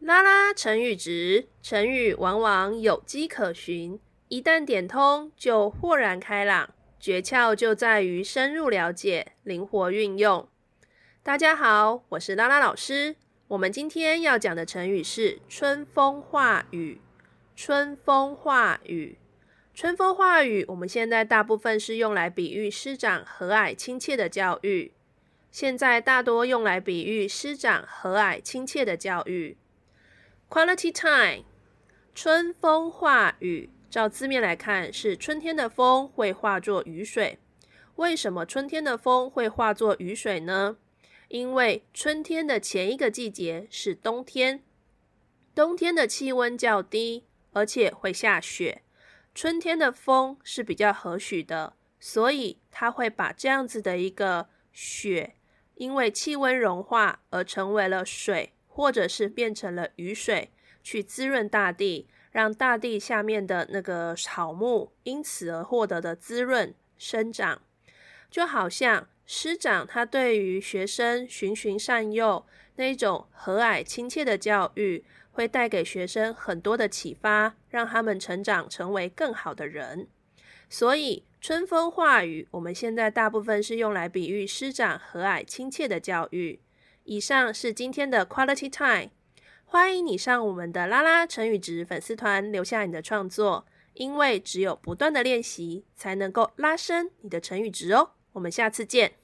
拉拉成语值，成语往往有迹可循，一旦点通就豁然开朗，诀窍就在于深入了解，灵活运用。大家好，我是拉拉老师。我们今天要讲的成语是春风化雨。春风化雨，春风化雨我们现在大部分是用来比喻师长和蔼亲切的教育。Quality time， 春风化雨，照字面来看是春天的风会化作雨水。为什么春天的风会化作雨水呢？因为春天的前一个季节是冬天，冬天的气温较低，而且会下雪，春天的风是比较和煦的，所以它会把这样子的一个雪，因为气温融化而成为了水，或者是变成了雨水，去滋润大地，让大地下面的那个草木因此而获得的滋润生长。就好像师长他对于学生循循善诱，那种和蔼亲切的教育会带给学生很多的启发，让他们成长成为更好的人。所以春风化雨我们现在大部分是用来比喻师长和蔼亲切的教育。以上是今天的 Quality Time， 欢迎你上我们的拉拉成语值粉丝团留下你的创作，因为只有不断的练习才能够拉升你的成语值哦。我们下次见。